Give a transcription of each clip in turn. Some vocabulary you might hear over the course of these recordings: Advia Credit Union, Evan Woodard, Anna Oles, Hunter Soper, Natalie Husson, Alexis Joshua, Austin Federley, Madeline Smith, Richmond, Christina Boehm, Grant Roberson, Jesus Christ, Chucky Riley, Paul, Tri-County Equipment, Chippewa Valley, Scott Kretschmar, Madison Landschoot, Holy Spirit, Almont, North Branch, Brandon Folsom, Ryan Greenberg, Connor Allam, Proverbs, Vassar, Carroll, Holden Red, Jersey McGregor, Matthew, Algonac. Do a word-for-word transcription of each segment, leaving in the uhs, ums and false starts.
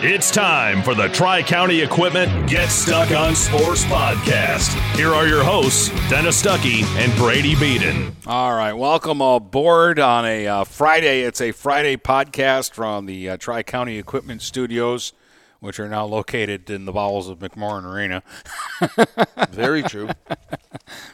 It's time for the Tri-County Equipment Get Stuck on Sports podcast. Here are your hosts, Dennis Stucky and Brady Beaton. All right, welcome aboard on a uh, Friday. It's a Friday podcast from the uh, Tri-County Equipment Studios, which are now located in the bowels of McMorran Arena. Very true.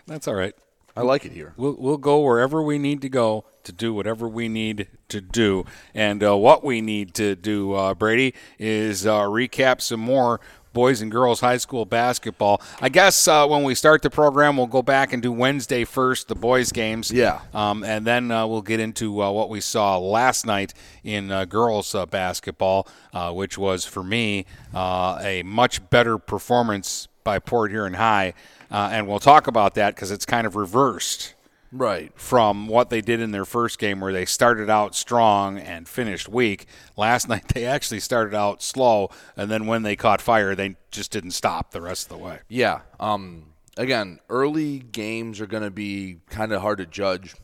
That's all right. I like it here. We'll, we'll go wherever we need to go to do whatever we need to do. And uh, what we need to do, uh, Brady, is uh, recap some more boys and girls high school basketball. I guess uh, when we start the program, we'll go back and do Wednesday first, the boys' games. Yeah. Um, and then uh, we'll get into uh, what we saw last night in uh, girls uh, basketball, uh, which was, for me, uh, a much better performance by Port Huron High. Uh, and we'll talk about that because it's kind of reversed right from what they did in their first game where they started out strong and finished weak. Last night they actually started out slow, and then when they caught fire, they just didn't stop the rest of the way. Yeah. Um, again, early games are going to be kind of hard to judge,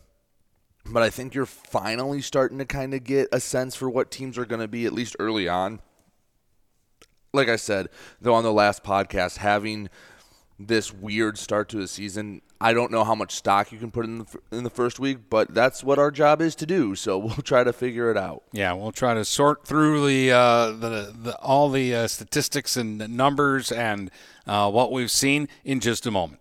but I think you're finally starting to kind of get a sense for what teams are going to be, at least early on. Like I said, though, on the last podcast, having – this weird start to the season, I don't know how much stock you can put in the, in the first week, but that's what our job is to do. So we'll try to figure it out. Yeah, we'll try to sort through the uh, the, the all the uh, statistics and numbers and uh, what we've seen in just a moment.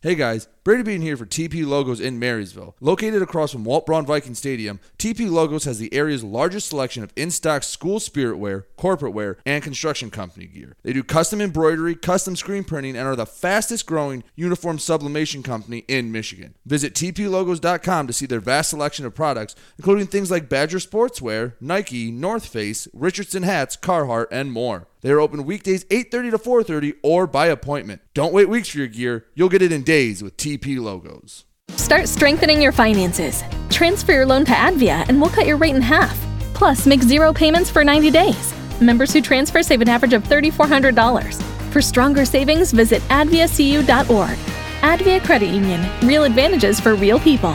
Hey guys, Brady Beaton here for T P Logos in Marysville. Located across from Walt Braun Viking Stadium, T P Logos has the area's largest selection of in-stock school spirit wear, corporate wear, and construction company gear. They do custom embroidery, custom screen printing, and are the fastest growing uniform sublimation company in Michigan. Visit T P logos dot com to see their vast selection of products, including things like Badger sportswear, Nike, North Face, Richardson hats, Carhartt, and more. They are open weekdays eight thirty to four thirty or by appointment. Don't wait weeks for your gear. You'll get it in days with T P Logos. Start strengthening your finances. Transfer your loan to Advia and we'll cut your rate in half. Plus, make zero payments for ninety days. Members who transfer save an average of three thousand four hundred dollars. For stronger savings, visit advia c u dot org. Advia Credit Union. Real advantages for real people.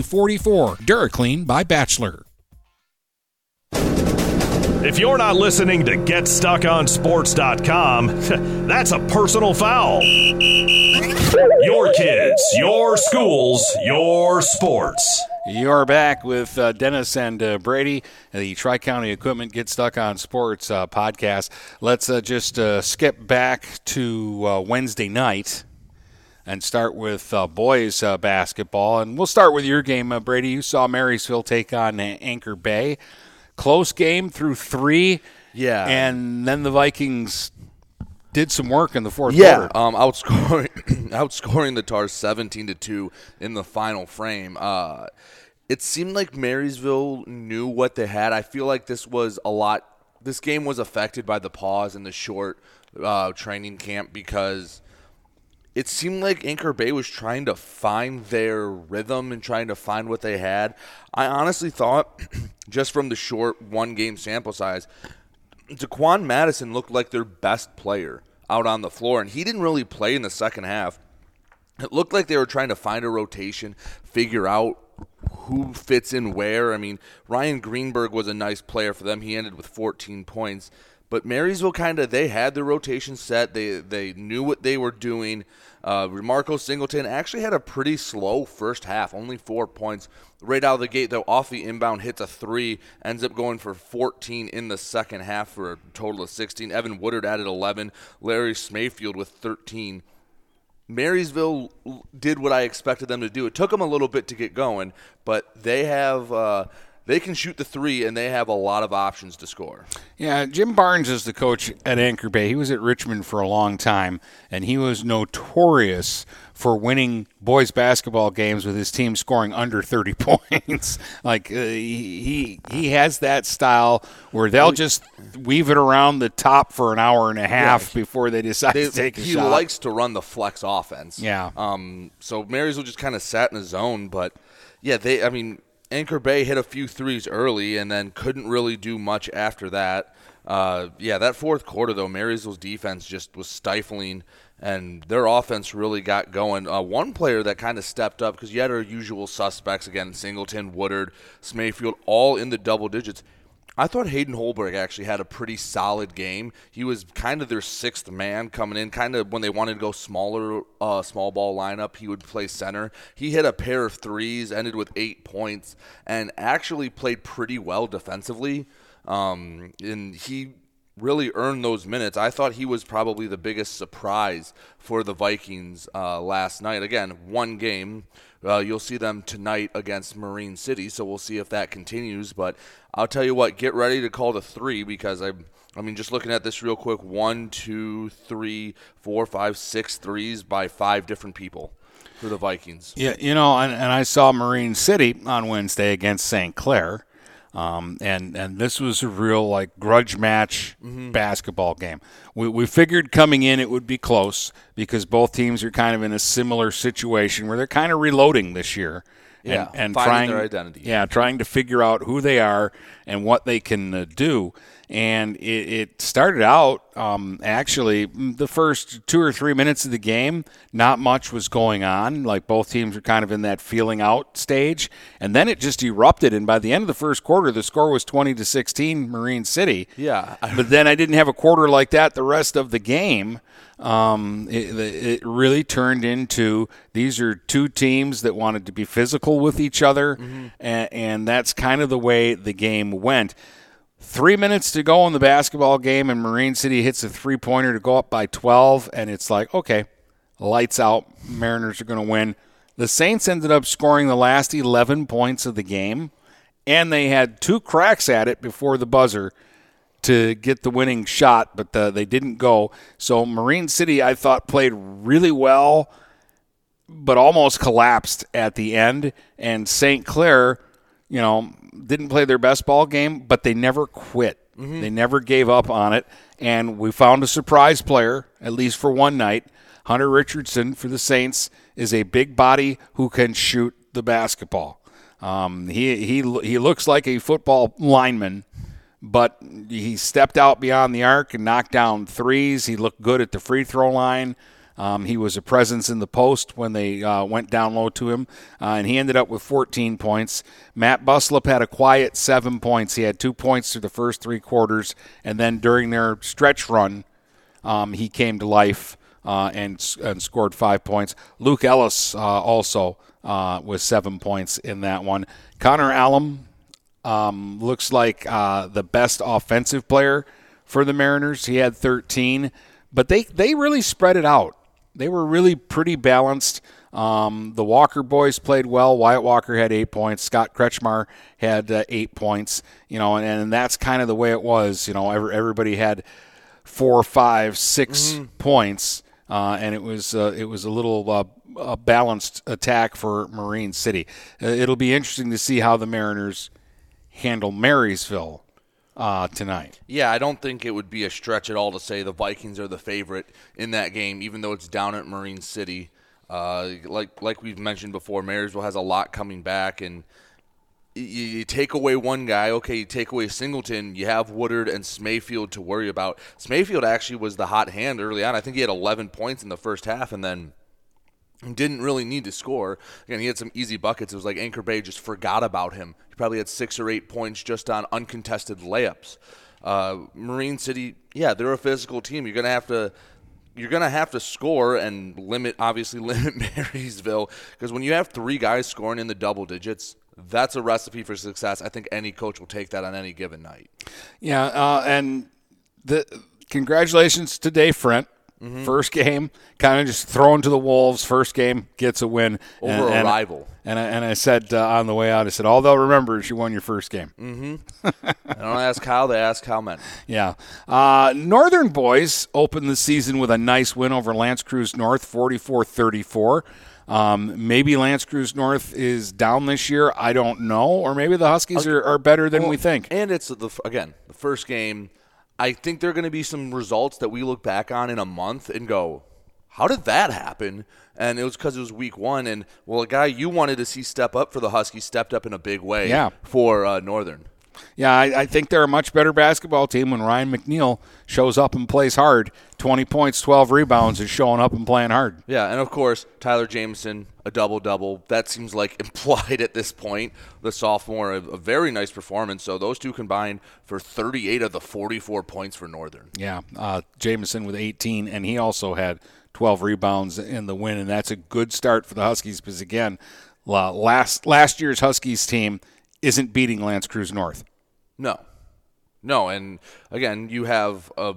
four four. forty-four DuraClean by Bachelor. If you're not listening to Get Stuck On Sports dot com, that's a personal foul. Your kids, your schools, your sports. You're back with uh, Dennis and uh, Brady, the Tri-County Equipment Get Stuck on Sports uh, podcast. Let's uh, just uh, skip back to uh, Wednesday night and start with uh, boys uh, basketball. And we'll start with your game, uh, Brady. You saw Marysville take on Anchor Bay. Close game through three. Yeah. And then the Vikings did some work in the fourth yeah. quarter. Yeah, um, outscoring, outscoring the Tars seventeen to two in the final frame. Uh, it seemed like Marysville knew what they had. I feel like this was a lot. This game was affected by the pause and the short uh, training camp because – it seemed like Anchor Bay was trying to find their rhythm and trying to find what they had. I honestly thought, just from the short one-game sample size, Daquan Madison looked like their best player out on the floor, and he didn't really play in the second half. It looked like they were trying to find a rotation, figure out who fits in where. I mean, Ryan Greenberg was a nice player for them. He ended with fourteen points. But Marysville kind of, they had their rotation set. They they knew what they were doing. Uh, Remarco Singleton actually had a pretty slow first half, only four points. Right out of the gate, though, off the inbound, hits a three, ends up going for fourteen in the second half for a total of sixteen. Evan Woodard added eleven. Larry Smayfield with thirteen. Marysville did what I expected them to do. It took them a little bit to get going, but they have uh, – they can shoot the three, and they have a lot of options to score. Yeah, Jim Barnes is the coach at Anchor Bay. He was at Richmond for a long time, and he was notorious for winning boys basketball games with his team scoring under thirty points. Like, uh, he he has that style where they'll just weave it around the top for an hour and a half yeah. before they decide they, to take a he shot. He likes to run the flex offense. Yeah. Um. So Marysville just kind of sat in a zone, but, yeah, they – I mean – Anchor Bay hit a few threes early and then couldn't really do much after that. Uh, yeah, that fourth quarter, though, Marysville's defense just was stifling, and their offense really got going. Uh, one player that kind of stepped up, because you had our usual suspects, again, Singleton, Woodard, Smayfield, all in the double digits. I thought Hayden Holberg actually had a pretty solid game. He was kind of their sixth man coming in, kind of when they wanted to go smaller, uh, small ball lineup, he would play center. He hit a pair of threes, ended with eight points, and actually played pretty well defensively. Um, and he really earned those minutes. I thought he was probably the biggest surprise for the Vikings uh, last night. Again, one game. Uh, you'll see them tonight against Marine City, so we'll see if that continues. But I'll tell you what, get ready to call the three because, I I mean, just looking at this real quick, one, two, three, four, five, six threes by five different people for the Vikings. Yeah, you know, and, and I saw Marine City on Wednesday against Saint Clair. Um, and, and this was a real, like, grudge match mm-hmm. basketball game. We we figured coming in it would be close because both teams are kind of in a similar situation where they're kind of reloading this year. And, yeah, and finding trying, their identity. Yeah, trying to figure out who they are and what they can uh, do. And it, it started out, um, actually, the first two or three minutes of the game, not much was going on. Like, both teams were kind of in that feeling out stage. And then it just erupted. And by the end of the first quarter, the score was twenty to sixteen, Marine City. Yeah. But then I didn't have a quarter like that the rest of the game. Um, it, it really turned into these are two teams that wanted to be physical with each other, mm-hmm. and, and that's kind of the way the game went. Three minutes to go in the basketball game, and Marine City hits a three-pointer to go up by twelve, and it's like, okay, lights out, Mariners are going to win. The Saints ended up scoring the last eleven points of the game, and they had two cracks at it before the buzzer to get the winning shot, but uh, they didn't go. So Marine City, I thought, played really well but almost collapsed at the end. And Saint Clair, you know, didn't play their best ball game, but they never quit. Mm-hmm. They never gave up on it. And we found a surprise player, at least for one night. Hunter Richardson for the Saints is a big body who can shoot the basketball. Um, he he he looks like a football lineman, but he stepped out beyond the arc and knocked down threes. He looked good at the free throw line. Um, he was a presence in the post when they uh, went down low to him, uh, and he ended up with fourteen points. Matt Buslip had a quiet seven points. He had two points through the first three quarters, and then during their stretch run, um, he came to life uh, and, and scored five points. Luke Ellis uh, also uh, was seven points in that one. Connor Allam um, looks like uh, the best offensive player for the Mariners. He had thirteen, but they, they really spread it out. They were really pretty balanced. Um, the Walker boys played well. Wyatt Walker had eight points. Scott Kretschmar had uh, eight points. You know, and, and that's kind of the way it was. You know, every, everybody had four, five, six mm-hmm. points, uh, and it was uh, it was a little uh, a balanced attack for Marine City. Uh, it'll be interesting to see how the Mariners handle Marysville Uh, tonight. Yeah, I don't think it would be a stretch at all to say the Vikings are the favorite in that game, even though it's down at Marine City. Uh, like like we've mentioned before, Marysville has a lot coming back, and you, you take away one guy, okay, you take away Singleton, you have Woodard and Smayfield to worry about. Smayfield actually was the hot hand early on. I think he had eleven points in the first half, and then didn't really need to score. Again, he had some easy buckets. It was like Anchor Bay just forgot about him. He probably had six or eight points just on uncontested layups. Uh, Marine City, yeah, they're a physical team. You're gonna have to, you're gonna have to score and limit, obviously limit Marysville, because when you have three guys scoring in the double digits, that's a recipe for success. I think any coach will take that on any given night. Yeah, uh, and the congratulations to Dave Frent. Mm-hmm. First game, kind of just thrown to the wolves. First game, gets a win. Over and, a and, rival. And I, and I said uh, on the way out, I said, all they'll remember is you won your first game. Mm-hmm. I don't ask how, they ask how many. Yeah. Uh, Northern boys opened the season with a nice win over L'Anse Creuse North, forty-four thirty-four. Um, maybe L'Anse Creuse North is down this year. I don't know. Or maybe the Huskies are, are better than well, we think. And it's, the again, the first game. I think there are going to be some results that we look back on in a month and go, how did that happen? And it was because it was week one. And, well, a guy you wanted to see step up for the Huskies stepped up in a big way yeah. for uh, Northern. Yeah, I, I think they're a much better basketball team when Ryan McNeil shows up and plays hard. twenty points, twelve rebounds is showing up and playing hard. Yeah, and, of course, Tyler Jameson, a double-double. That seems like implied at this point. The sophomore, a very nice performance. So those two combined for thirty-eight of the forty-four points for Northern. Yeah, uh, Jameson with eighteen, and he also had twelve rebounds in the win, and that's a good start for the Huskies because, again, last last year's Huskies team isn't beating L'Anse Creuse North. No. No, and, again, you have uh,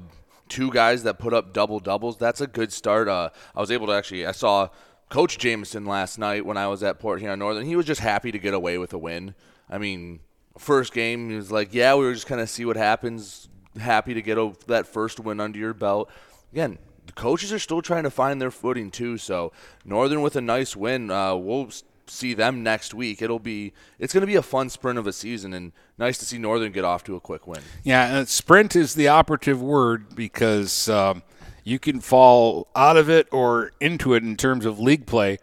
two guys that put up double-doubles. That's a good start. Uh, I was able to actually – I saw Coach Jameson last night when I was at Port Huron Northern. He was just happy to get away with a win. I mean, first game, he was like, yeah, we were just kind of see what happens, happy to get a, that first win under your belt. Again, the coaches are still trying to find their footing too, so Northern with a nice win. Uh, we'll – see them next week. It'll be it's going to be a fun sprint of a season, and nice to see Northern get off to a quick win. Yeah, and sprint is the operative word because um, you can fall out of it or into it in terms of league play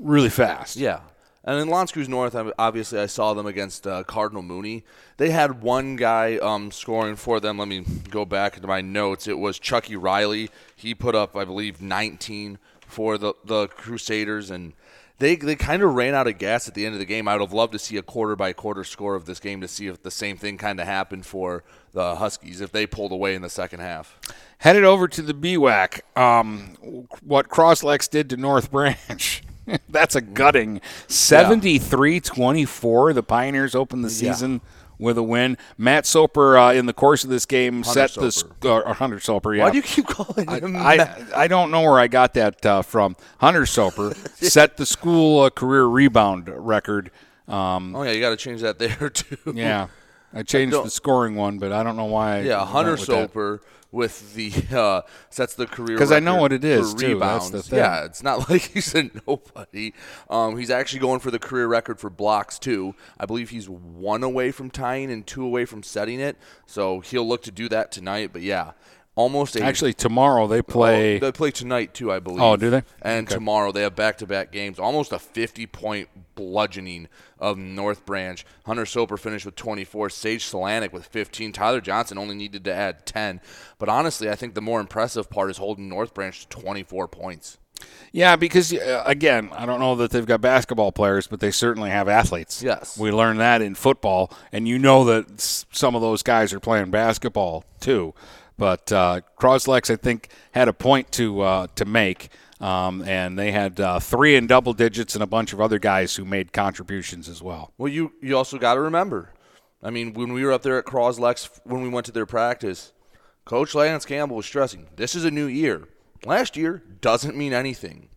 really fast. Yeah, and in L'Anse Creuse North, obviously I saw them against uh, Cardinal Mooney. They had one guy um, scoring for them. Let me go back to my notes. It was Chucky Riley. He put up, I believe, nineteen for the, the Crusaders, and They they kind of ran out of gas at the end of the game. I would have loved to see a quarter-by-quarter score of this game to see if the same thing kind of happened for the Huskies, if they pulled away in the second half. Headed over to the B W A C. Um, what Cros-Lex did to North Branch, that's a gutting. seventy-three twenty-four, yeah. The Pioneers opened the season yeah. with a win. Matt Soper, uh, in the course of this game, Hunter set this – or Hunter Soper, yeah. Why do you keep calling him I, I, I don't know where I got that uh, from. Hunter Soper set the school uh, career rebound record. Um, oh, yeah, you got to change that there, too. Yeah. I changed I the scoring one, but I don't know why. I yeah, Hunter Soper with the uh, that's the career because I know what it is too. Rebounds. That's the thing. Yeah, it's not like he's a nobody. Um, he's actually going for the career record for blocks too. I believe he's one away from tying and two away from setting it. So he'll look to do that tonight. But yeah, almost a, actually tomorrow they play. Oh, they play tonight too, I believe. Oh, do they? And okay. Tomorrow they have back-to-back games. Almost a fifty-point bludgeoning of North Branch. Hunter Soper finished with twenty-four. Sage Solanic with fifteen. Tyler Johnson only needed to add ten. But honestly, I think the more impressive part is holding North Branch to twenty-four points. Yeah, because, again, I don't know that they've got basketball players, but they certainly have athletes. Yes. We learned that in football, and you know that some of those guys are playing basketball too. But uh, Cros-Lex, I think, had a point to uh, to make, um, and they had uh, three in double digits and a bunch of other guys who made contributions as well. Well, you, you also got to remember, I mean, when we were up there at Cros-Lex, when we went to their practice, Coach Lance Campbell was stressing, this is a new year. Last year doesn't mean anything.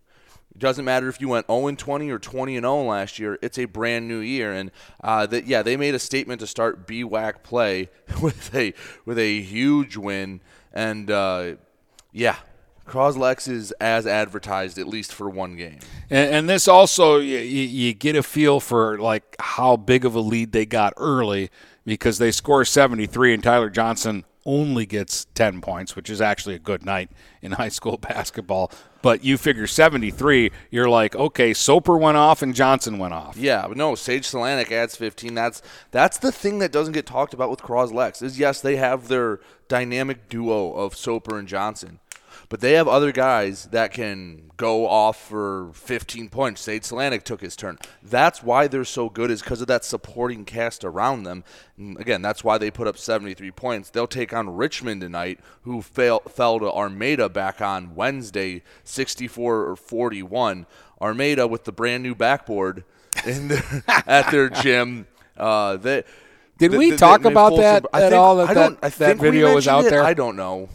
It doesn't matter if you went oh and twenty or twenty and oh last year. It's a brand new year, and uh, that yeah, they made a statement to start B W A C play with a with a huge win, and uh, yeah, Cros-Lex is as advertised at least for one game. And, and this also you, you get a feel for like how big of a lead they got early because they score seventy-three, and Tyler Johnson only gets ten points, which is actually a good night in high school basketball. But you figure seventy-three, you're like, okay, Soper went off and Johnson went off. Yeah, but no, Sage Solanic adds fifteen. That's that's the thing that doesn't get talked about with Cros-Lex is, yes, they have their dynamic duo of Soper and Johnson, but they have other guys that can go off for fifteen points. Sage Solanic took his turn. That's why they're so good is because of that supporting cast around them. And again, that's why they put up seventy-three points. They'll take on Richmond tonight, who fail, fell to Armada back on Wednesday, sixty-four or forty-one. Armada with the brand-new backboard in their, at their gym. Uh, they, Did the, we the, talk the, about Folsom, that I at think, all, that I don't, that, I think that video was out it. there? I don't know.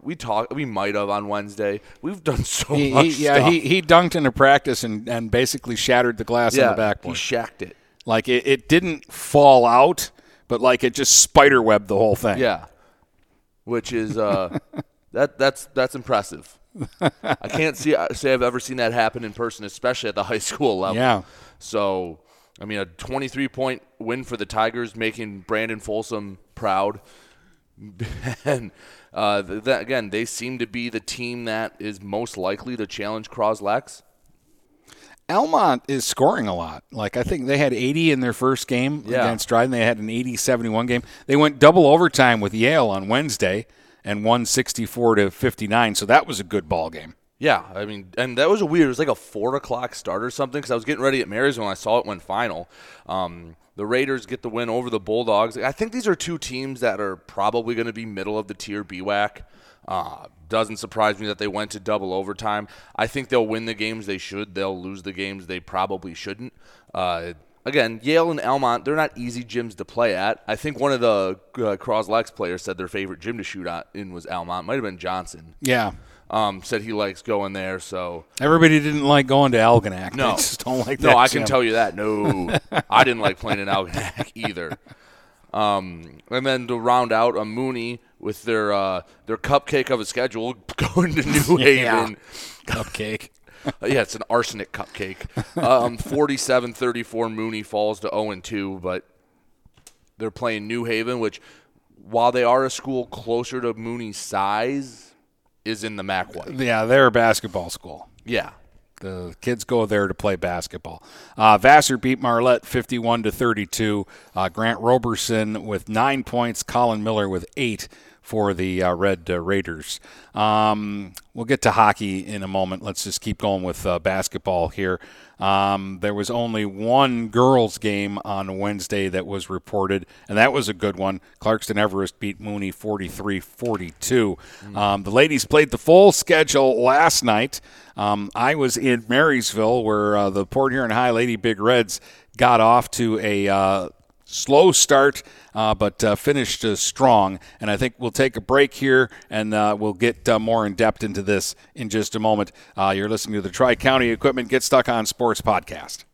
We talk. We might have on Wednesday. We've done so he, much he, yeah, stuff. Yeah, he, he dunked into practice and, and basically shattered the glass yeah, on the backboard. He shacked it. Like, it, it didn't fall out, but, like, it just spiderwebbed the whole thing. Yeah, which is uh, – that that's that's impressive. I can't see, say I've ever seen that happen in person, especially at the high school level. Yeah. So, I mean, a twenty-three-point win for the Tigers, making Brandon Folsom proud. And – Uh, that, again, they seem to be the team that is most likely to challenge Cros-Lex. Almont is scoring a lot. Like, I think they had eighty in their first game yeah. against Dryden. They had an eighty seventy-one game. They went double overtime with Yale on Wednesday and won sixty-four to fifty-nine, so that was a good ball game. Yeah, I mean, and that was a weird. It was like a four o'clock start or something because I was getting ready at Marysville and I saw it went final. Um, the Raiders get the win over the Bulldogs. I think these are two teams that are probably going to be middle of the tier B W A C. Uh, doesn't surprise me that they went to double overtime. I think they'll win the games they should. They'll lose the games they probably shouldn't. Uh, again, Yale and Almont, they're not easy gyms to play at. I think one of the uh, Cros-Lex players said their favorite gym to shoot at in was Almont. Might have been Johnson. Yeah. Um, said he likes going there, so everybody didn't like going to Algonac. No, they just don't like that. No, I gym. can tell you that. No, I didn't like playing in Algonac either. Um, and then to round out, a Mooney with their uh, their cupcake of a schedule going to New yeah. Haven. Cupcake. Yeah, it's an arsenic cupcake. Um, forty-seven thirty-four, Mooney falls to oh and two, but they're playing New Haven, which while they are a school closer to Mooney's size. Is in the M A C one. Yeah, they're a basketball school. Yeah. The kids go there to play basketball. Uh, Vassar beat Marlette fifty-one to thirty-two. Uh, Grant Roberson with nine points. Colin Miller with eight for the uh, Red uh, Raiders. Um, we'll get to hockey in a moment. Let's just keep going with uh, basketball here. Um, there was only one girls' game on Wednesday that was reported, and that was a good one. Clarkston Everest beat Mooney forty-three forty-two. Um, the ladies played the full schedule last night. Um, I was in Marysville where uh, the Port Huron High Lady Big Reds got off to a uh, – slow start, uh, but uh, finished uh, strong. And I think we'll take a break here, and uh, we'll get uh, more in-depth into this in just a moment. Uh, you're listening to the Tri-County Equipment Get Stuck on Sports podcast.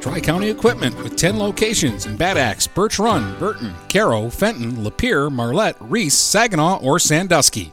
Tri-County Equipment with ten locations in Bad Axe, Birch Run, Burton, Caro, Fenton, Lapeer, Marlette, Reese, Saginaw, or Sandusky.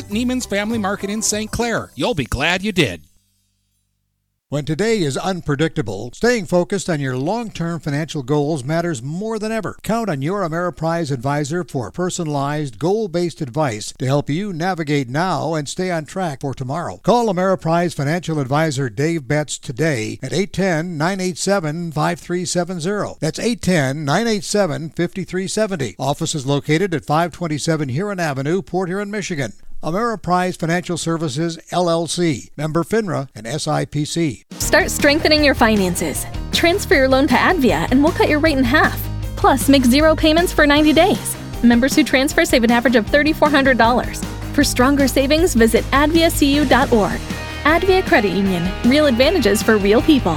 At Neiman's Family Market in Saint Clair. You'll be glad you did. When today is unpredictable, staying focused on your long-term financial goals matters more than ever. Count on your Ameriprise advisor for personalized, goal-based advice to help you navigate now and stay on track for tomorrow. Call Ameriprise financial advisor Dave Betts today at eight one zero, nine eight seven, five three seven zero. That's eight one zero, nine eight seven, five three seven zero. Office is located at five twenty-seven Huron Avenue, Port Huron, Michigan. Ameriprise Financial Services, L L C. Member FINRA and S I P C. Start strengthening your finances. Transfer your loan to Advia and we'll cut your rate in half. Plus, make zero payments for ninety days. Members who transfer save an average of three thousand four hundred dollars. For stronger savings, visit advia c u dot org. Advia Credit Union. Real advantages for real people.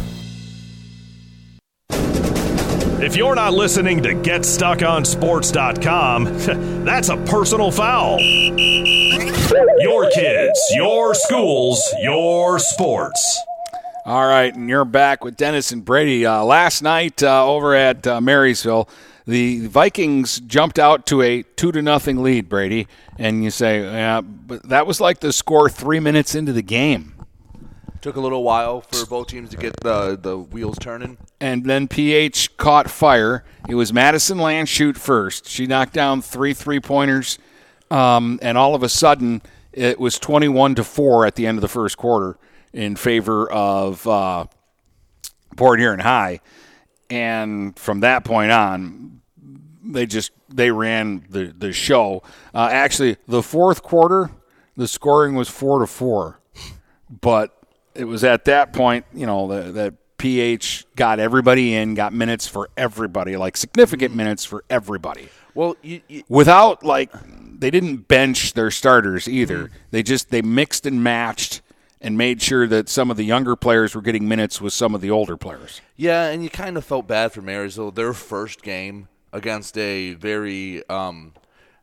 If you're not listening to get stuck on sports dot com, that's a personal foul. Your kids, your schools, your sports. All right, and you're back with Dennis and Brady. Uh, last night uh, over at uh, Marysville, the Vikings jumped out to a two to nothing lead, Brady. And you say, yeah, but that was like the score three minutes into the game. Took a little while for both teams to get the, the wheels turning. And then P H caught fire. It was Madison Landschoot first. She knocked down three three-pointers, um, and all of a sudden it was twenty-one to four at the end of the first quarter in favor of uh, Port Huron High. And from that point on, they just they ran the, the show. Uh, actually, the fourth quarter, the scoring was four to four, but it was at that point, you know, that, that P H got everybody in, got minutes for everybody, like significant minutes for everybody. Well, you, you, without like they didn't bench their starters either. Mm-hmm. They just they mixed and matched and made sure that some of the younger players were getting minutes with some of the older players. Yeah, and you kind of felt bad for Marysville. Their first game against a very, um,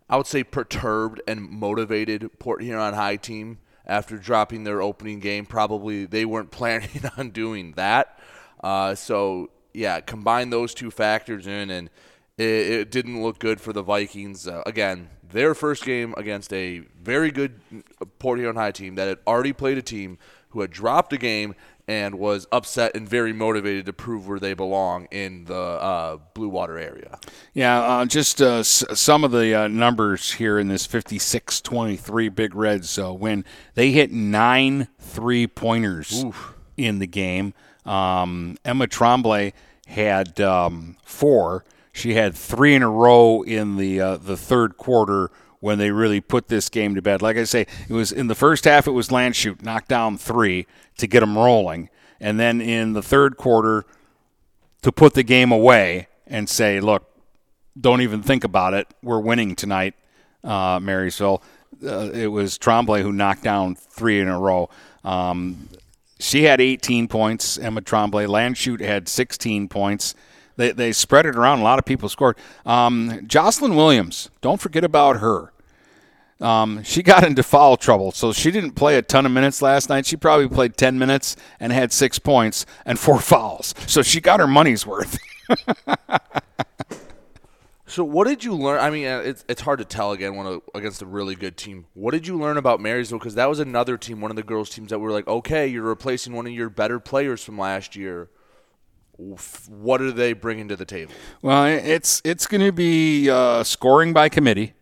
I would say, perturbed and motivated Port Huron High team. After dropping their opening game, probably they weren't planning on doing that. Uh, so, yeah, combine those two factors in, and it, it didn't look good for the Vikings. Uh, again, their first game against a very good Port Huron High team that had already played a team who had dropped a game and was upset and very motivated to prove where they belong in the uh, Blue Water area. Yeah, uh, just uh, s- some of the uh, numbers here in this fifty-six twenty-three Big Reds uh, win. They hit nine three-pointers Oof. in the game. Um, Emma Trombley had um, four. She had three in a row in the uh, the third quarter when they really put this game to bed. Like I say, it was in the first half, it was Landschoot, knocked down three to get them rolling. And then in the third quarter, to put the game away and say, look, don't even think about it. We're winning tonight, uh, Marysville. Uh, it was Trombley who knocked down three in a row. Um, she had eighteen points, Emma Trombley. Landschoot had sixteen points. They they spread it around. A lot of people scored. Um, Jocelyn Williams, don't forget about her. Um, she got into foul trouble, so she didn't play a ton of minutes last night. She probably played ten minutes and had six points and four fouls. So she got her money's worth. So what did you learn? I mean, it's it's hard to tell again when a, against a really good team. What did you learn about Marysville? Because that was another team, one of the girls' teams that were like, okay, you're replacing one of your better players from last year. What are they bringing to the table? Well, it's it's going to be uh, scoring by committee.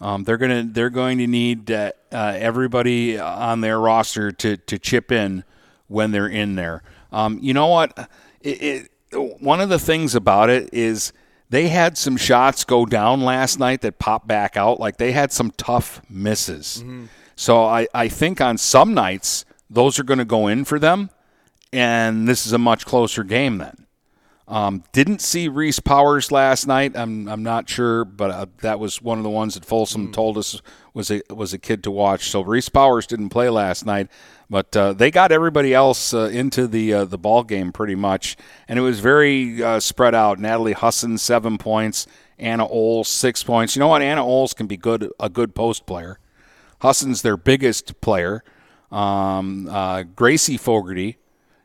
Um, they're going to they're going to need uh, uh, everybody on their roster to to chip in when they're in there. Um, you know what? It, it, one of the things about it is they had some shots go down last night that popped back out. Like they had some tough misses. Mm-hmm. So I, I think on some nights those are going to go in for them. And this is a much closer game then. Um, didn't see Reese Powers last night. I'm I'm not sure, but uh, that was one of the ones that Folsom mm. told us was a was a kid to watch. So Reese Powers didn't play last night, but uh, they got everybody else uh, into the uh, the ball game pretty much, and it was very uh, spread out. Natalie Husson seven points, Anna Oles six points. You know what? Anna Oles can be good a good post player. Husson's their biggest player. Um, uh, Gracie Fogarty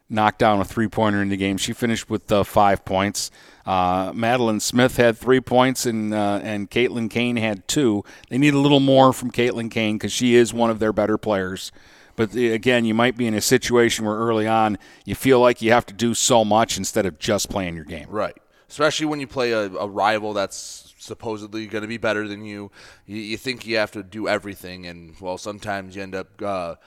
knocked down a three-pointer in the game. She finished with uh, five points. Uh, Madeline Smith had three points, and uh, and Caitlin Kane had two. They need a little more from Caitlin Kane because she is one of their better players. But, again, you might be in a situation where early on you feel like you have to do so much instead of just playing your game. Right, especially when you play a, a rival that's supposedly going to be better than you. you. You think you have to do everything, and, well, sometimes you end up uh, –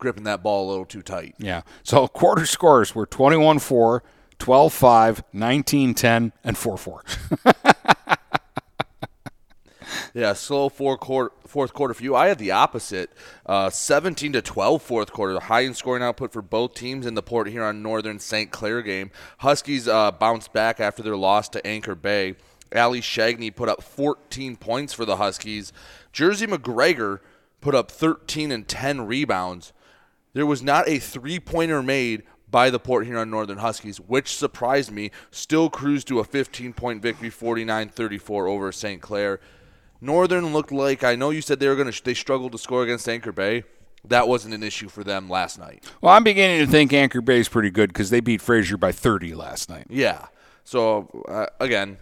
gripping that ball a little too tight. Yeah. So quarter scores were twenty-one four, twelve five, nineteen ten, and four four. Yeah, slow four quarter, fourth quarter for you. I had the opposite, uh, seventeen to twelve fourth quarter. High in scoring output for both teams in the Port Huron Northern Saint Clair game. Huskies uh, bounced back after their loss to Anchor Bay. Allie Shagney put up fourteen points for the Huskies. Jersey McGregor put up thirteen and ten rebounds. There was not a three-pointer made by the Port Huron Northern Huskies, which surprised me. Still cruised to a fifteen-point victory, forty-nine thirty-four over Saint Clair. Northern looked like, I know you said they were going to they struggled to score against Anchor Bay. That wasn't an issue for them last night. Well, I'm beginning to think Anchor Bay is pretty good because they beat Frazier by thirty last night. Yeah. So, uh, again,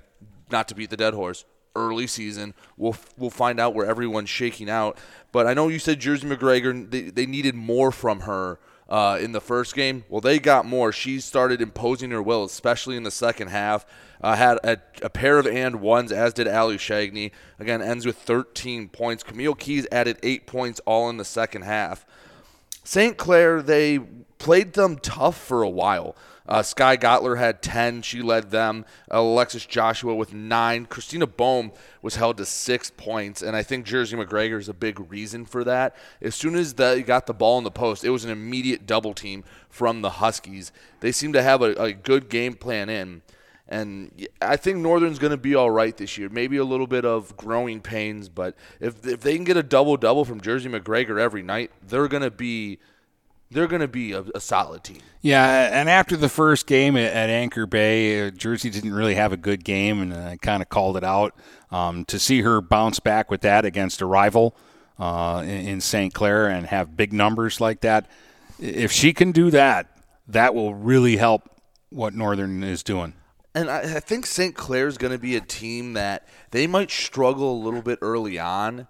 not to beat the dead horse. Early season, we'll we'll find out where everyone's shaking out. But I know you said Jersey McGregor, they, they needed more from her uh, in the first game. Well, they got more. She started imposing her will, especially in the second half. Uh, had a, a pair of and ones, as did Allie Shagney. Again, ends with thirteen points. Camille Keys added eight points all in the second half. Saint Clair, they played them tough for a while. Uh, Sky Gottler had ten. She led them. Uh, Alexis Joshua with nine. Christina Boehm was held to six points, and I think Jersey McGregor is a big reason for that. As soon as they got the ball in the post, it was an immediate double team from the Huskies. They seem to have a, a good game plan in, and I think Northern's going to be all right this year. Maybe a little bit of growing pains, but if if they can get a double-double from Jersey McGregor every night, they're going to be – They're going to be a, a solid team. Yeah, and after the first game at Anchor Bay, Jersey didn't really have a good game, and I kind of called it out. Um, to see her bounce back with that against a rival uh, in, in Saint Clair and have big numbers like that, if she can do that, that will really help what Northern is doing. And I, I think Saint Clair is going to be a team that they might struggle a little bit early on,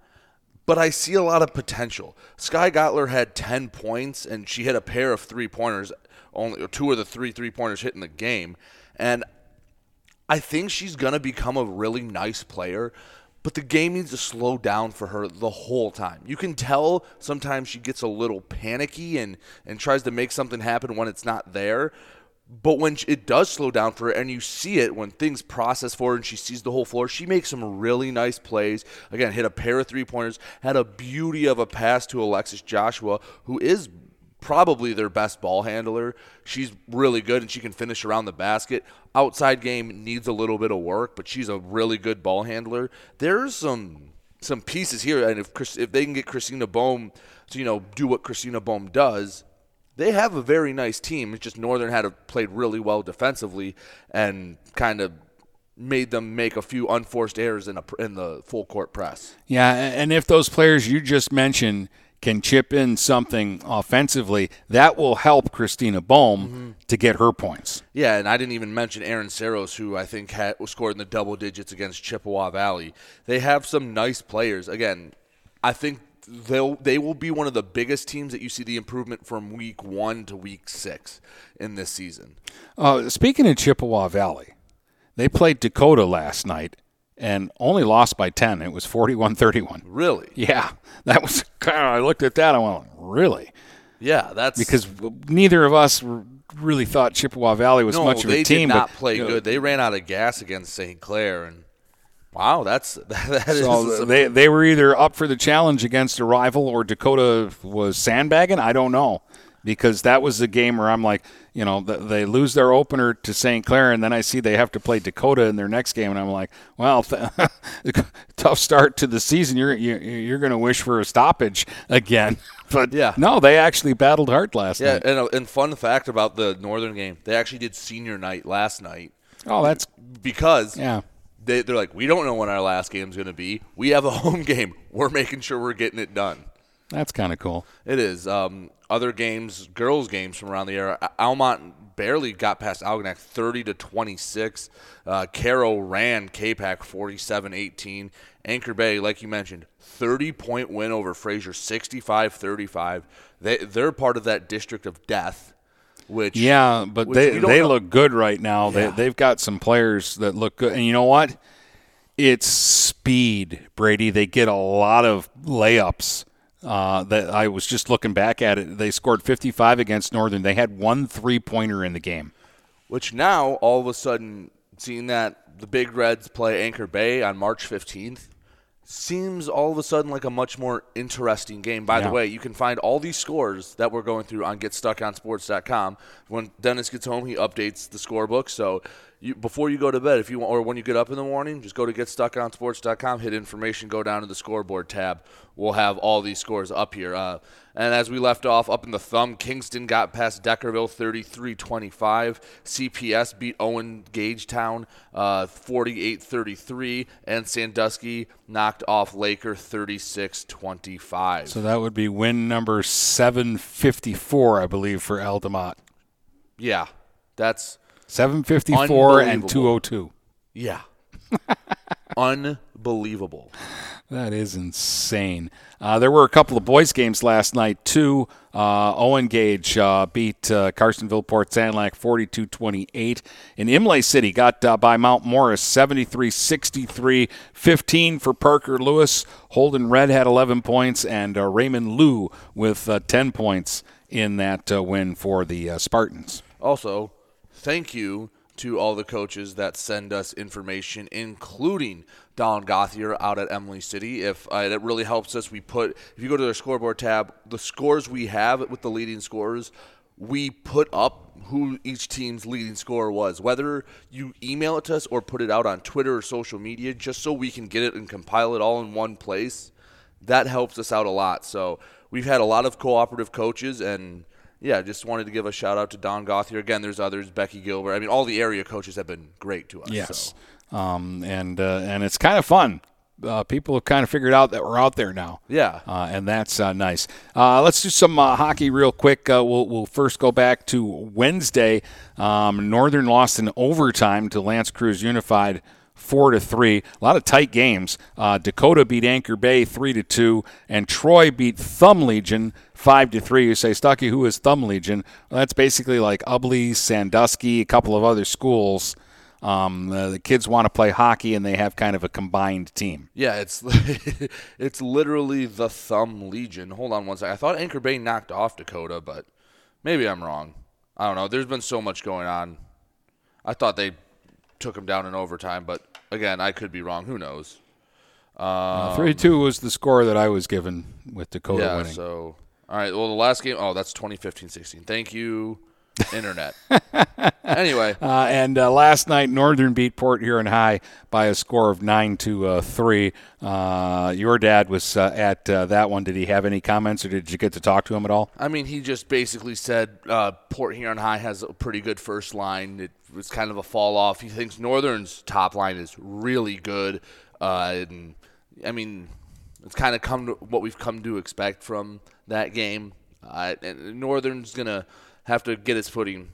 but I see a lot of potential. Sky Gottler had ten points, and she hit a pair of three-pointers, only two of the three three-pointers hit in the game. And I think she's going to become a really nice player, but the game needs to slow down for her the whole time. You can tell sometimes she gets a little panicky and, and tries to make something happen when it's not there. But when it does slow down for her, and you see it when things process for her and she sees the whole floor, she makes some really nice plays. Again, hit a pair of three-pointers, had a beauty of a pass to Alexis Joshua, who is probably their best ball handler. She's really good, and she can finish around the basket. Outside game needs a little bit of work, but she's a really good ball handler. There's some some pieces here, and if Chris, if they can get Christina Boehm to, you know, do what Christina Boehm does, they have a very nice team. It's just Northern had a, played really well defensively and kind of made them make a few unforced errors in, a, in the full-court press. Yeah, and if those players you just mentioned can chip in something offensively, that will help Christina Boehm mm-hmm. to get her points. Yeah, and I didn't even mention Aaron Saros, who I think had, scored in the double digits against Chippewa Valley. They have some nice players. Again, I think They'll, they will be one of the biggest teams that you see the improvement from week one to week six in this season. Uh, speaking of Chippewa Valley, they played Dakota last night and only lost by ten. It was forty-one thirty-one. Really? Yeah. That was kind of, I looked at that, I went, really? Yeah, that's because neither of us really thought Chippewa Valley was no, much of a team. No, they did not but, play you know, good. They ran out of gas against Saint Clair and Wow, that's that is so they they were either up for the challenge against a rival or Dakota was sandbagging. I don't know, because that was the game where I'm like, you know, they lose their opener to Saint Clair, and then I see they have to play Dakota in their next game, and I'm like, well, th- tough start to the season. You're you, you're going to wish for a stoppage again. But yeah, no, they actually battled hard last yeah, night. Yeah, and and fun fact about the Northern game, they actually did senior night last night. Oh, that's because yeah. They, they're like, we don't know when our last game's going to be. We have a home game. We're making sure we're getting it done. That's kind of cool. It is. Um, other games, girls' games from around the area, Almont barely got past Algonac thirty to twenty-six. Uh, Carroll ran K PAC forty-seven eighteen. Anchor Bay, like you mentioned, thirty-point win over Fraser, sixty-five thirty-five. They, they're part of that district of death. Which, yeah, but which they they know. Look good right now. Yeah. They, they've got some players that look good. And you know what? It's speed, Brady. They get a lot of layups. Uh, that I was just looking back at it. They scored fifty-five against Northern. They had one three-pointer in the game. Which now, all of a sudden, seeing that the Big Reds play Anchor Bay on March fifteenth, seems all of a sudden like a much more interesting game. By yeah. the way, you can find all these scores that we're going through on Get Stuck On Sports dot com. When Dennis gets home, he updates the scorebook. So you, before you go to bed, if you want, or when you get up in the morning, just go to Get Stuck On Sports dot com, hit information, go down to the scoreboard tab. We'll have all these scores up here. Uh, and as we left off, up in the thumb, Kingston got past Deckerville thirty-three twenty-five. C P S beat Owen Gagetown uh, forty-eight thirty-three. And Sandusky knocked off Laker thirty-six twenty-five. So that would be win number seven fifty-four, I believe, for Altamont. Yeah, that's seven fifty-four and two oh two. Yeah. Unbelievable. That is insane. Uh, there were a couple of boys' games last night, too. Uh, Owen Gage uh, beat uh, Carsonville Port Sanilac forty-two twenty-eight. And Imlay City got uh, by Mount Morris seventy-three sixty-three. fifteen for Parker Lewis. Holden Red had eleven points, and uh, Raymond Liu with uh, ten points in that uh, win for the uh, Spartans. Also, thank you to all the coaches that send us information, including Don Gothier out at Emily City. If uh, it really helps us, we put, if you go to their scoreboard tab, the scores we have with the leading scorers, we put up who each team's leading scorer was, whether you email it to us or put it out on Twitter or social media, just so we can get it and compile it all in one place. That helps us out a lot. So we've had a lot of cooperative coaches, and yeah, just wanted to give a shout-out to Don Gothier. Again, there's others, Becky Gilbert. I mean, all the area coaches have been great to us. Yes, so. um, and uh, and it's kind of fun. Uh, people have kind of figured out that we're out there now. Yeah. Uh, and that's uh, nice. Uh, let's do some uh, hockey real quick. Uh, we'll, we'll first go back to Wednesday. Um, Northern lost in overtime to L'Anse Creuse Unified four to three. A lot of tight games. Uh, Dakota beat Anchor Bay three to two, and Troy beat Thumb Legion five to three. You say, Stucky, who is Thumb Legion? Well, that's basically like Ubley, Sandusky, a couple of other schools. Um, the, the kids want to play hockey, and they have kind of a combined team. Yeah, it's it's literally the Thumb Legion. Hold on one second. I thought Anchor Bay knocked off Dakota, but maybe I'm wrong. I don't know. There's been so much going on. I thought they took them down in overtime, but, again, I could be wrong. Who knows? Um, uh, three two was the score that I was given with Dakota yeah, winning. Yeah, so, all right, well, the last game, oh, that's twenty fifteen sixteen. Thank you, Internet. Anyway. Uh, and uh, last night, Northern beat Port Huron High by a score of nine to three. Uh, your dad was uh, at uh, that one. Did he have any comments, or did you get to talk to him at all? I mean, he just basically said uh, Port Huron High has a pretty good first line. It was kind of a fall off. He thinks Northern's top line is really good. Uh, and, I mean, it's kind of come to what we've come to expect from that game. Uh, and Northern's going to have to get its footing.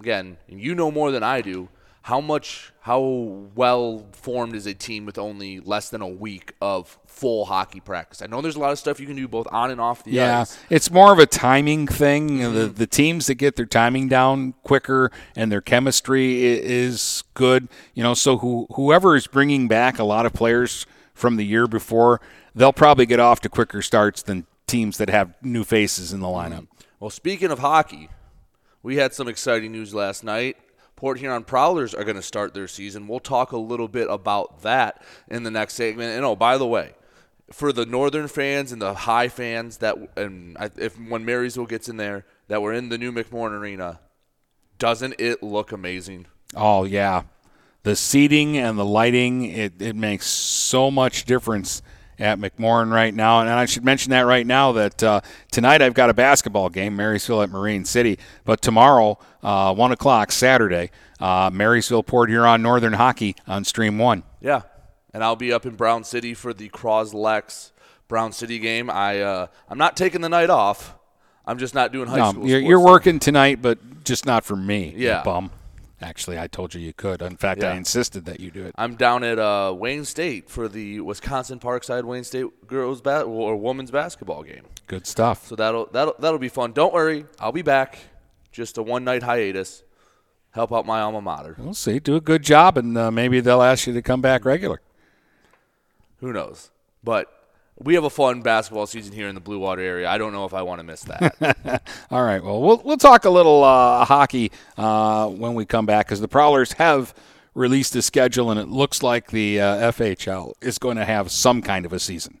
Again, you know more than I do, how much, how well formed is a team with only less than a week of full hockey practice? I know there's a lot of stuff you can do both on and off the yeah, ice. Yeah, it's more of a timing thing. Mm-hmm. The the teams that get their timing down quicker and their chemistry is good, you know, so who whoever is bringing back a lot of players from the year before, they'll probably get off to quicker starts than teams that have new faces in the lineup. Well, speaking of hockey, we had some exciting news last night. Port Huron Prowlers are going to start their season. We'll talk a little bit about that in the next segment. And, oh, by the way, for the Northern fans and the High fans, that and if when Marysville gets in there, that we're in the new McMorran Arena, doesn't it look amazing? Oh, yeah. The seating and the lighting, it, it makes so much difference at McMorran right now. And I should mention that right now that uh, tonight I've got a basketball game, Marysville at Marine City. But tomorrow, uh, one o'clock Saturday, uh, Marysville Port Huron Northern Hockey on Stream one. Yeah, and I'll be up in Brown City for the Cros-Lex Brown City game. I, uh, I'm not taking the night off. I'm just not doing high no, school you're, sports. You're working thing. Tonight, but just not for me, yeah. You bum. Actually, I told you you could. In fact, yeah. I insisted that you do it. I'm down at uh, Wayne State for the Wisconsin Parkside Wayne State girls ba- or women's basketball game. Good stuff. So that'll that'll that'll be fun. Don't worry, I'll be back. Just a one night hiatus. Help out my alma mater. We'll see. Do a good job, and uh, maybe they'll ask you to come back regular. Who knows? But we have a fun basketball season here in the Blue Water area. I don't know if I want to miss that. All right. Well, we'll we'll talk a little uh, hockey uh, when we come back, because the Prowlers have released a schedule, and it looks like the uh, F H L is going to have some kind of a season.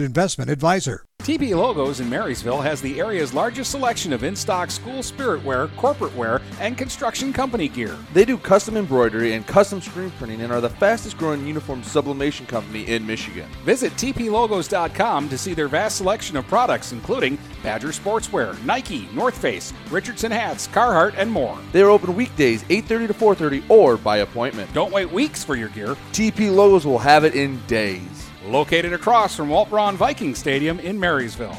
investment advisor. T P Logos in Marysville has the area's largest selection of in-stock school spirit wear, corporate wear, and construction company gear. They do custom embroidery and custom screen printing and are the fastest growing uniform sublimation company in Michigan. Visit T P logos dot com to see their vast selection of products, including Badger sportswear, Nike, North Face, Richardson hats, Carhartt, and more. They are open weekdays eight thirty to four thirty or by appointment. Don't wait weeks for your gear. T P Logos will have it in days. Located across from Walt Braun Viking Stadium in Marysville.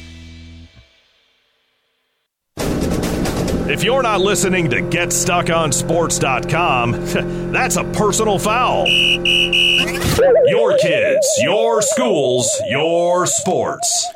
If you're not listening to Get Stuck On Sports dot com, that's a personal foul. Your kids, your schools, your sports.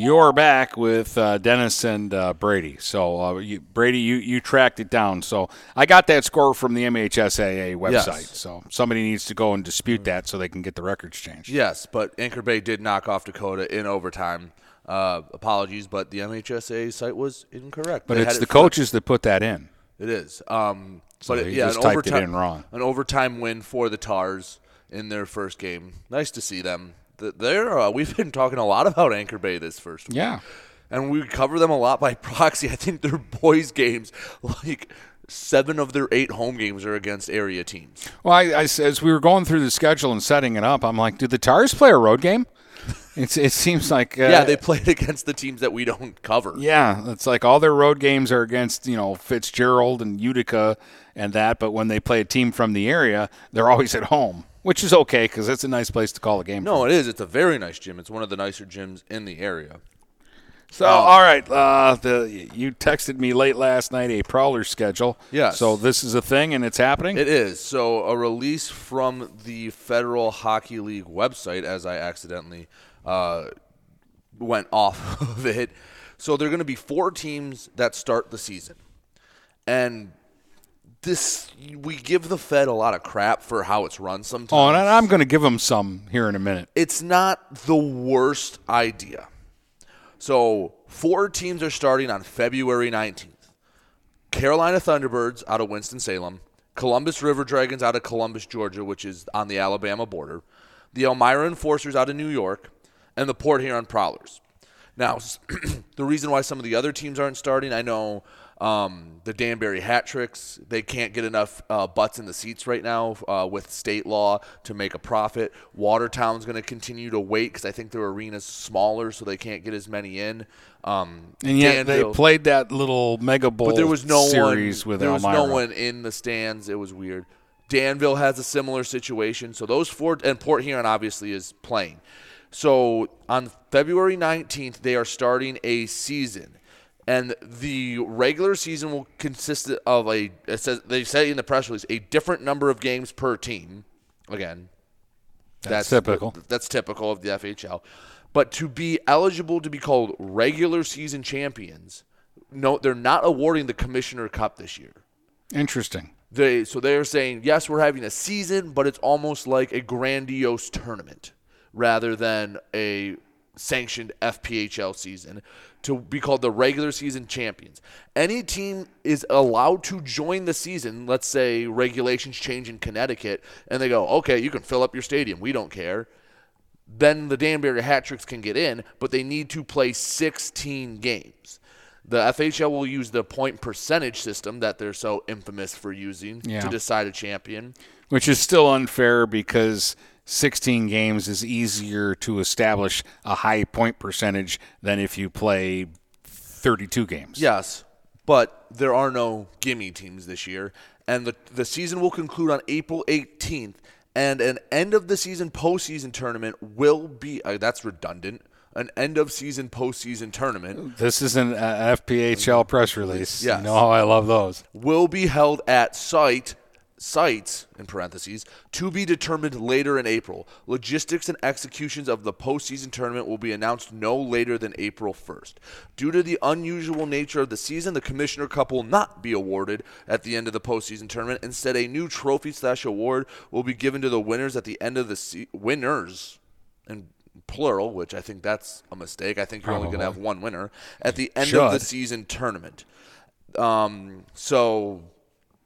You're back with uh, Dennis and uh, Brady. So, uh, you, Brady, you, you tracked it down. So, I got that score from the M H S A A website. Yes. So, somebody needs to go and dispute that so they can get the records changed. Yes, but Anchor Bay did knock off Dakota in overtime. Uh, apologies, but the M H S A A site was incorrect. But they it's the it coaches that put that in. It is. Um, so but it, yeah, just an typed overtime, it in wrong. An overtime win for the Tars in their first game. Nice to see them. They're, uh, we've been talking a lot about Anchor Bay this first week. Yeah. And we cover them a lot by proxy. I think their boys' games, like seven of their eight home games are against area teams. Well, I, I, as we were going through the schedule and setting it up, I'm like, did the Tars play a road game? It's, it seems like uh, – yeah, they played against the teams that we don't cover. Yeah, it's like all their road games are against, you know, Fitzgerald and Utica and that, but when they play a team from the area, they're always at home, which is okay because that's a nice place to call a game. No, from. It is. It's a very nice gym. It's one of the nicer gyms in the area. So, um, all right, uh, the, you texted me late last night a Prowler schedule. Yes. So this is a thing and it's happening? It is. So a release from the Federal Hockey League website, as I accidentally – Uh, went off of it. So there are going to be four teams that start the season. And this, we give the Fed a lot of crap for how it's run sometimes. Oh, and I'm going to give them some here in a minute. It's not the worst idea. So four teams are starting on February nineteenth. Carolina Thunderbirds out of Winston-Salem. Columbus River Dragons out of Columbus, Georgia, which is on the Alabama border. The Elmira Enforcers out of New York. And the Port Huron Prowlers. Now, the reason why some of the other teams aren't starting, I know um, the Danbury Hat Tricks, they can't get enough uh, butts in the seats right now uh, with state law to make a profit. Watertown's going to continue to wait because I think their arena's smaller, so they can't get as many in. Um, and yet Danville, they played that little Mega Bowl but there was no series one, with there Elmira. There was no one in the stands. It was weird. Danville has a similar situation. So those four, and Port Huron obviously is playing. So on February nineteenth, they are starting a season, and the regular season will consist of a, it says, they say in the press release, a different number of games per team. Again, that's, that's typical. That's typical of the F H L. But to be eligible to be called regular season champions, no, they're not awarding the Commissioner Cup this year. Interesting. They so they're saying, yes, we're having a season, but it's almost like a grandiose tournament, rather than a sanctioned F P H L season, to be called the regular season champions. Any team is allowed to join the season. Let's say regulations change in Connecticut, and they go, okay, you can fill up your stadium. We don't care. Then the Danbury Hat Tricks can get in, but they need to play sixteen games. The F H L will use the point percentage system that they're so infamous for using yeah. to decide a champion. Which is still unfair because sixteen games is easier to establish a high point percentage than if you play thirty-two games. Yes, but there are no gimme teams this year, and the the season will conclude on April eighteenth, and an end-of-the-season postseason tournament will be uh, – that's redundant – an end-of-season postseason tournament. This is an uh, F P H L press release. Yes. You know how I love those. Will be held at site, sites, in parentheses, to be determined later in April. Logistics and executions of the postseason tournament will be announced no later than April first. Due to the unusual nature of the season, the Commissioner Cup will not be awarded at the end of the postseason tournament. Instead, a new trophy slash award will be given to the winners at the end of the se- winners and plural, which I think that's a mistake. I think you're Probably. only going to have one winner at the end Should. of the season tournament. Um, so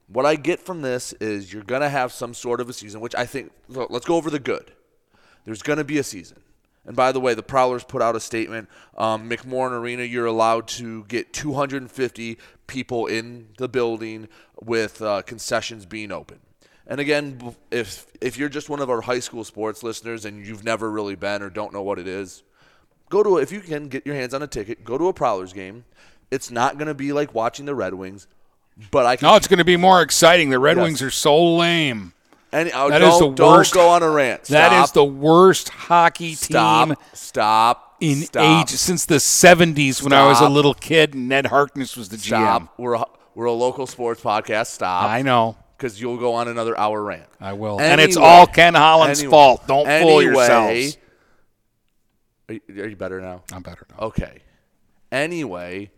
what I get from this is you're going to have some sort of a season, which I think – let's go over the good. There's going to be a season. And by the way, the Prowlers put out a statement. Um, McMorran Arena, you're allowed to get two hundred fifty people in the building with uh, concessions being open. And again, if if you're just one of our high school sports listeners and you've never really been or don't know what it is, go to a, if you can get your hands on a ticket, go to a Prowlers game. It's not going to be like watching the Red Wings, but I can. No, it's going to be more exciting. The Red yes. Wings are so lame. And uh, that is the worst. Don't go on a rant. Stop. That is the worst hockey Stop. team. Stop. In Stop. age since the seventies Stop. when I was a little kid and Ned Harkness was the Stop. G M. We're a, we're a local sports podcast. Stop. I know. Because you'll go on another hour rant. I will. Anyway, and it's all Ken Holland's anyway, fault. Don't anyway, fool yourselves. Are you, are you better now? I'm better now. Okay. Anyway,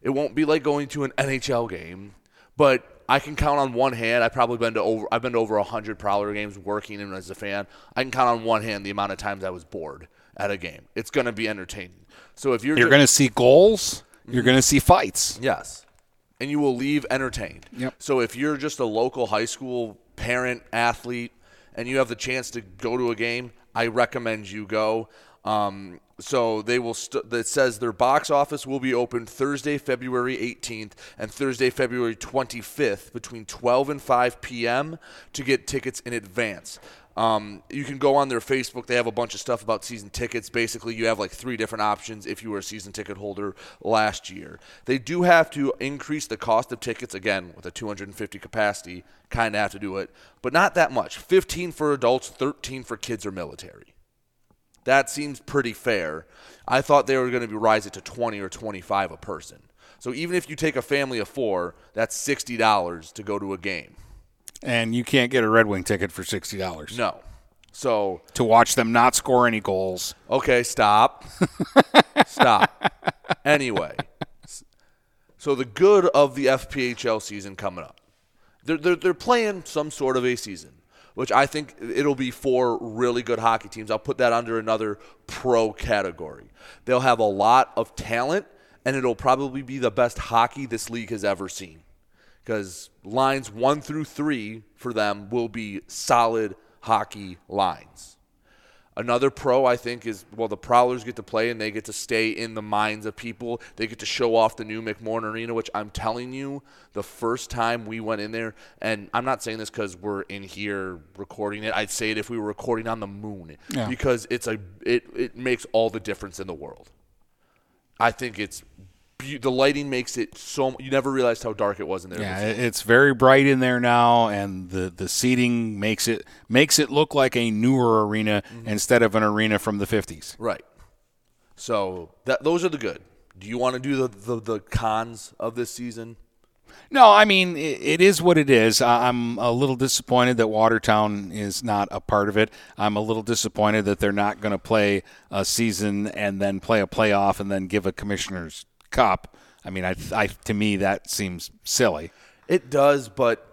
it won't be like going to an N H L game, but I can count on one hand. I've probably been to over, I've been to over one hundred Prowler games working and as a fan. I can count on one hand the amount of times I was bored at a game. It's going to be entertaining. So if You're, you're going to see goals. Mm-hmm. You're going to see fights. Yes. And you will leave entertained. Yep. So if you're just a local high school parent, athlete, and you have the chance to go to a game, I recommend you go. Um, so they will. St- it says their box office will be open Thursday, February eighteenth, and Thursday, February twenty-fifth, between twelve and five p.m. to get tickets in advance. Um, you can go on their Facebook. They have a bunch of stuff about season tickets. Basically, you have like three different options if you were a season ticket holder last year. They do have to increase the cost of tickets, again, with a two hundred fifty capacity. Kind of have to do it, but not that much. fifteen for adults, thirteen for kids or military. That seems pretty fair. I thought they were going to be rise it to twenty or twenty-five a person. So even if you take a family of four, that's sixty dollars to go to a game. And you can't get a Red Wing ticket for sixty dollars. No. So to watch them not score any goals. Okay, stop. Stop. Anyway, so the good of the F P H L season coming up. They're, they're, they're playing some sort of a season, which I think it'll be four really good hockey teams. I'll put that under another pro category. They'll have a lot of talent, and it'll probably be the best hockey this league has ever seen. Because lines one through three for them will be solid hockey lines. Another pro, I think, is, well, the Prowlers get to play and they get to stay in the minds of people. They get to show off the new McMorran Arena, which I'm telling you, the first time we went in there, and I'm not saying this because we're in here recording it. I'd say it if we were recording on the moon. Yeah. Because it's a it, it makes all the difference in the world. I think it's The lighting makes it so – you never realized how dark it was in there. Yeah, before. It's very bright in there now, and the, the seating makes it makes it look like a newer arena mm-hmm. instead of an arena from the fifties. Right. So that those are the good. Do you want to do the, the, the cons of this season? No, I mean, it, it is what it is. I'm a little disappointed that Watertown is not a part of it. I'm a little disappointed that they're not going to play a season and then play a playoff and then give a commissioner's – Cup. I mean, I, I, to me, that seems silly. It does, but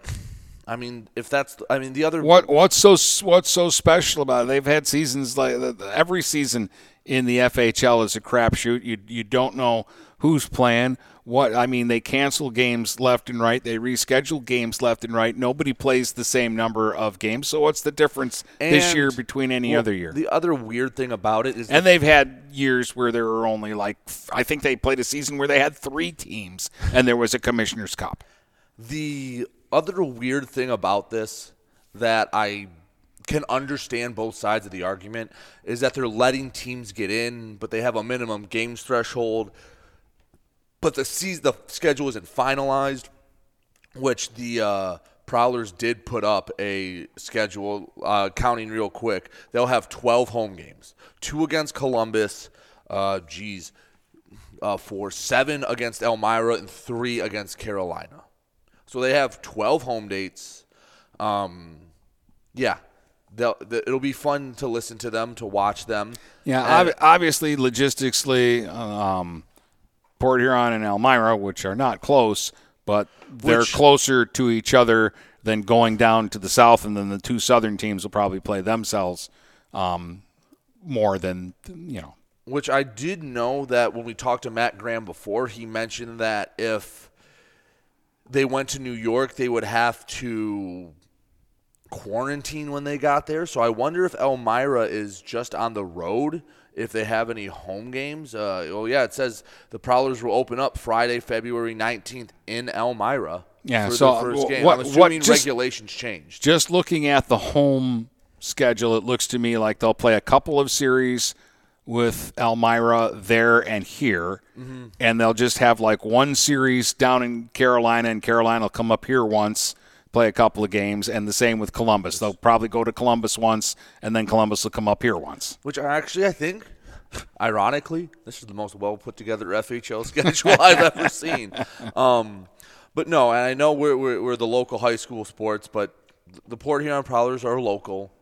I mean, if that's, I mean, the other what what's so what's so special about it? They've had seasons like every season in the F H L is a crapshoot. You you don't know who's playing what. I mean, they cancel games left and right. They reschedule games left and right. Nobody plays the same number of games. So what's the difference and this year between any well, other year? The other weird thing about it is, and they've had years where there were only like, I think they played a season where they had three teams and there was a Commissioner's Cup. The other weird thing about this that I can understand both sides of the argument, is that they're letting teams get in, but they have a minimum games threshold. But the season, the schedule isn't finalized, which the uh, Prowlers did put up a schedule, uh, counting real quick. They'll have twelve home games, two against Columbus, uh, geez, uh, for seven against Elmira, and three against Carolina. So they have twelve home dates. Um, yeah. They'll, they'll, it'll be fun to listen to them, to watch them. Yeah, ob- obviously, logistically, um, Port Huron and Elmira, which are not close, but they're which, closer to each other than going down to the south, and then the two southern teams will probably play themselves um, more than, you know. Which I did know that when we talked to Matt Graham before, he mentioned that if they went to New York, they would have to quarantine when they got there. So I wonder if Elmira is just on the road, if they have any home games. Uh, oh, yeah, it says the Prowlers will open up Friday, February nineteenth in Elmira yeah, for so the first game. What, I'm assuming what, just, regulations changed. Just looking at the home schedule, it looks to me like they'll play a couple of series with Elmira there and here, mm-hmm. and they'll just have like one series down in Carolina, and Carolina will come up here once, play a couple of games, and the same with Columbus. They'll probably go to Columbus once, and then Columbus will come up here once. Which are actually, I think, ironically, this is the most well-put-together F H L schedule I've ever seen. Um, but no, and I know we're, we're, we're the local high school sports, but the Port Huron Prowlers are local.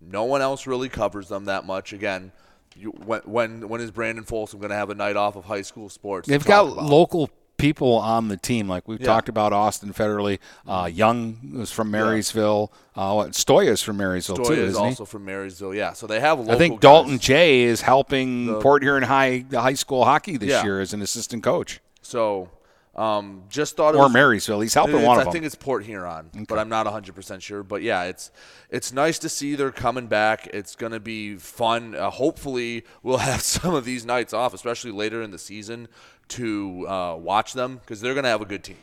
No one else really covers them that much. Again, you, when, when when is Brandon Folsom going to have a night off of high school sports? They've got local people on the team, like we've yeah. talked about Austin Federley. Uh, Young was from Marysville. Uh, Stoya is from Marysville, Stoya too, is isn't also he? from Marysville, yeah. So they have a local I think guys. Dalton Jay is helping the, Port Huron High high school hockey this yeah. year as an assistant coach. So um, just thought it or was – Or Marysville. He's helping one of them. I think it's Port Huron, okay. but I'm not one hundred percent sure. But, yeah, it's it's nice to see they're coming back. It's going to be fun. Uh, hopefully we'll have some of these nights off, especially later in the season, to uh, watch them, because they're going to have a good team.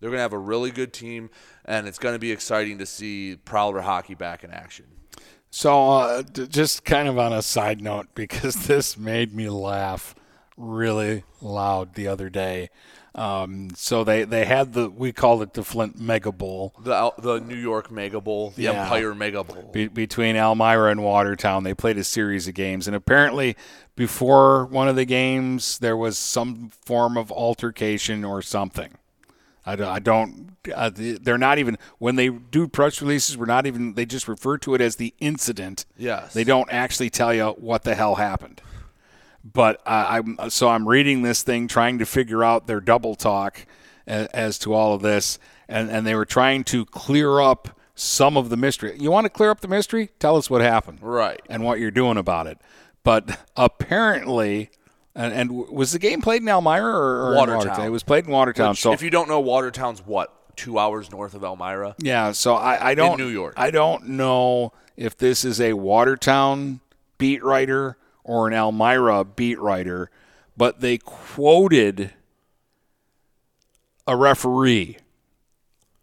They're going to have a really good team, and it's going to be exciting to see Prowler hockey back in action. So uh, just kind of on a side note, because this made me laugh really loud the other day. Um, so they, they had the, we called it the Flint Mega Bowl. The the New York Mega Bowl, the yeah. Empire Mega Bowl. Be- between Elmira and Watertown, they played a series of games. And apparently before one of the games, there was some form of altercation or something. I don't, I don't uh, they're not even, when they do press releases, we're not even, they just refer to it as the incident. Yes. They don't actually tell you what the hell happened. But I, I'm so I'm reading this thing, trying to figure out their double talk as, as to all of this, and, and they were trying to clear up some of the mystery. You want to clear up the mystery? Tell us what happened, right? And what you're doing about it. But apparently, and, and was the game played in Elmira or, or Watertown? In Watertown? It was played in Watertown. Which, so if you don't know, Watertown's what two hours north of Elmira. Yeah. So I, I don't in New York. I don't know if this is a Watertown beat writer or an Elmira beat writer, but they quoted a referee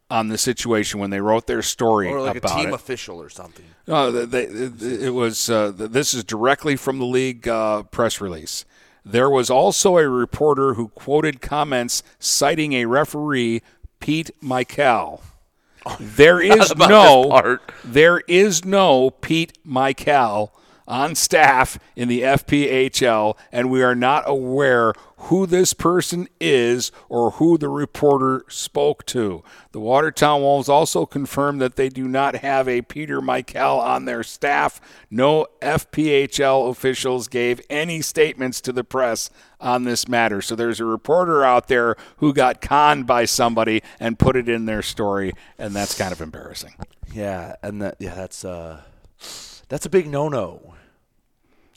on the situation when they wrote their story about it. Or like a team it. official or something. No, they, they, it was. Uh, this is directly from the league uh, press release. There was also a reporter who quoted comments citing a referee, Pete Michael. There is no. There is no Pete Michael on staff in the F P H L, and we are not aware who this person is or who the reporter spoke to. The Watertown Wolves also confirmed that they do not have a Peter Michael on their staff. No F P H L officials gave any statements to the press on this matter. So there's a reporter out there who got conned by somebody and put it in their story, and that's kind of embarrassing. Yeah, and that yeah, that's uh that's a big no-no.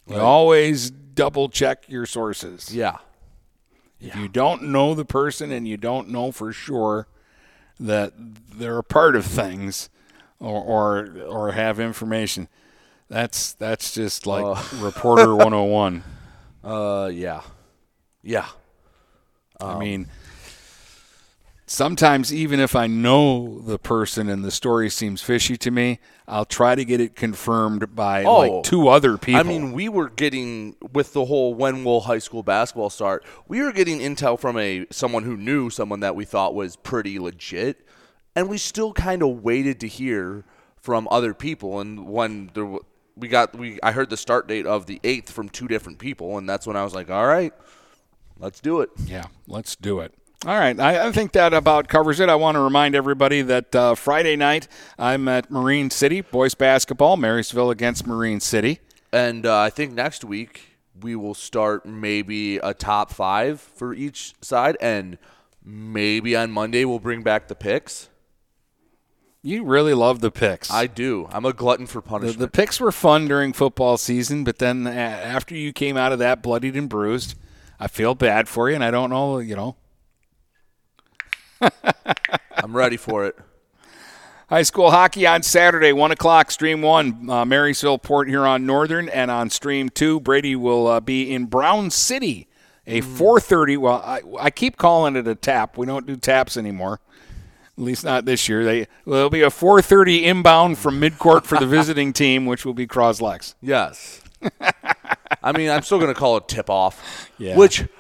Right? You always double-check your sources. Yeah. If yeah. you don't know the person and you don't know for sure that they're a part of things or or, or have information, that's that's just like uh. Reporter one oh one. Uh, yeah. Yeah. Um, I mean, sometimes even if I know the person and the story seems fishy to me, I'll try to get it confirmed by oh, like two other people. I mean, we were getting, with the whole when will high school basketball start, we were getting intel from a someone who knew someone that we thought was pretty legit, and we still kind of waited to hear from other people. And when there w- we got we I heard the start date of the eighth from two different people, and that's when I was like, all right, let's do it. Yeah, let's do it. All right, I, I think that about covers it. I want to remind everybody that uh, Friday night I'm at Marine City, boys basketball, Marysville against Marine City. And uh, I think next week we will start maybe a top five for each side, and maybe on Monday we'll bring back the picks. You really love the picks. I do. I'm a glutton for punishment. The, the picks were fun during football season, but then after you came out of that bloodied and bruised, I feel bad for you, and I don't know, you know. I'm ready for it. High school hockey on Saturday, one o'clock, Stream one, uh, Marysville, Port Huron Northern, and on Stream two, Brady will uh, be in Brown City, a four thirty. Well, I, I keep calling it a tap. We don't do taps anymore, at least not this year. They, there'll be a four thirty inbound from midcourt for the visiting team, which will be Cros-Lex. Yes. I mean, I'm still going to call it tip-off, yeah. which –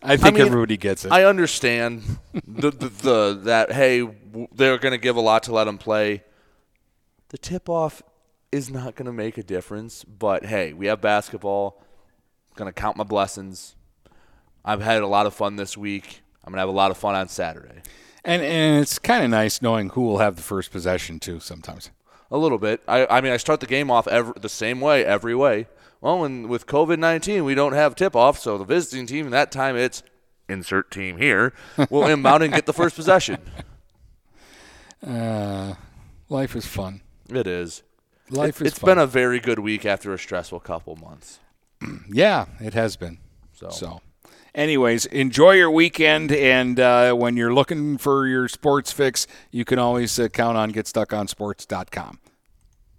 I think I mean, everybody gets it. I understand the, the, the that, hey, they're going to give a lot to let them play. The tip-off is not going to make a difference, but, hey, we have basketball. I'm going to count my blessings. I've had a lot of fun this week. I'm going to have a lot of fun on Saturday. And and it's kind of nice knowing who will have the first possession, too, sometimes. A little bit. I, I mean, I start the game off every, the same way every way. Well, and with covid nineteen, we don't have tip-off, so the visiting team, that time it's insert team here, will inbound and get the first possession. Uh, life is fun. It is. Life it, is it's fun. It's been a very good week after a stressful couple months. Yeah, it has been. So. so. Anyways, enjoy your weekend, and uh, when you're looking for your sports fix, you can always uh, count on get stuck on sports dot com.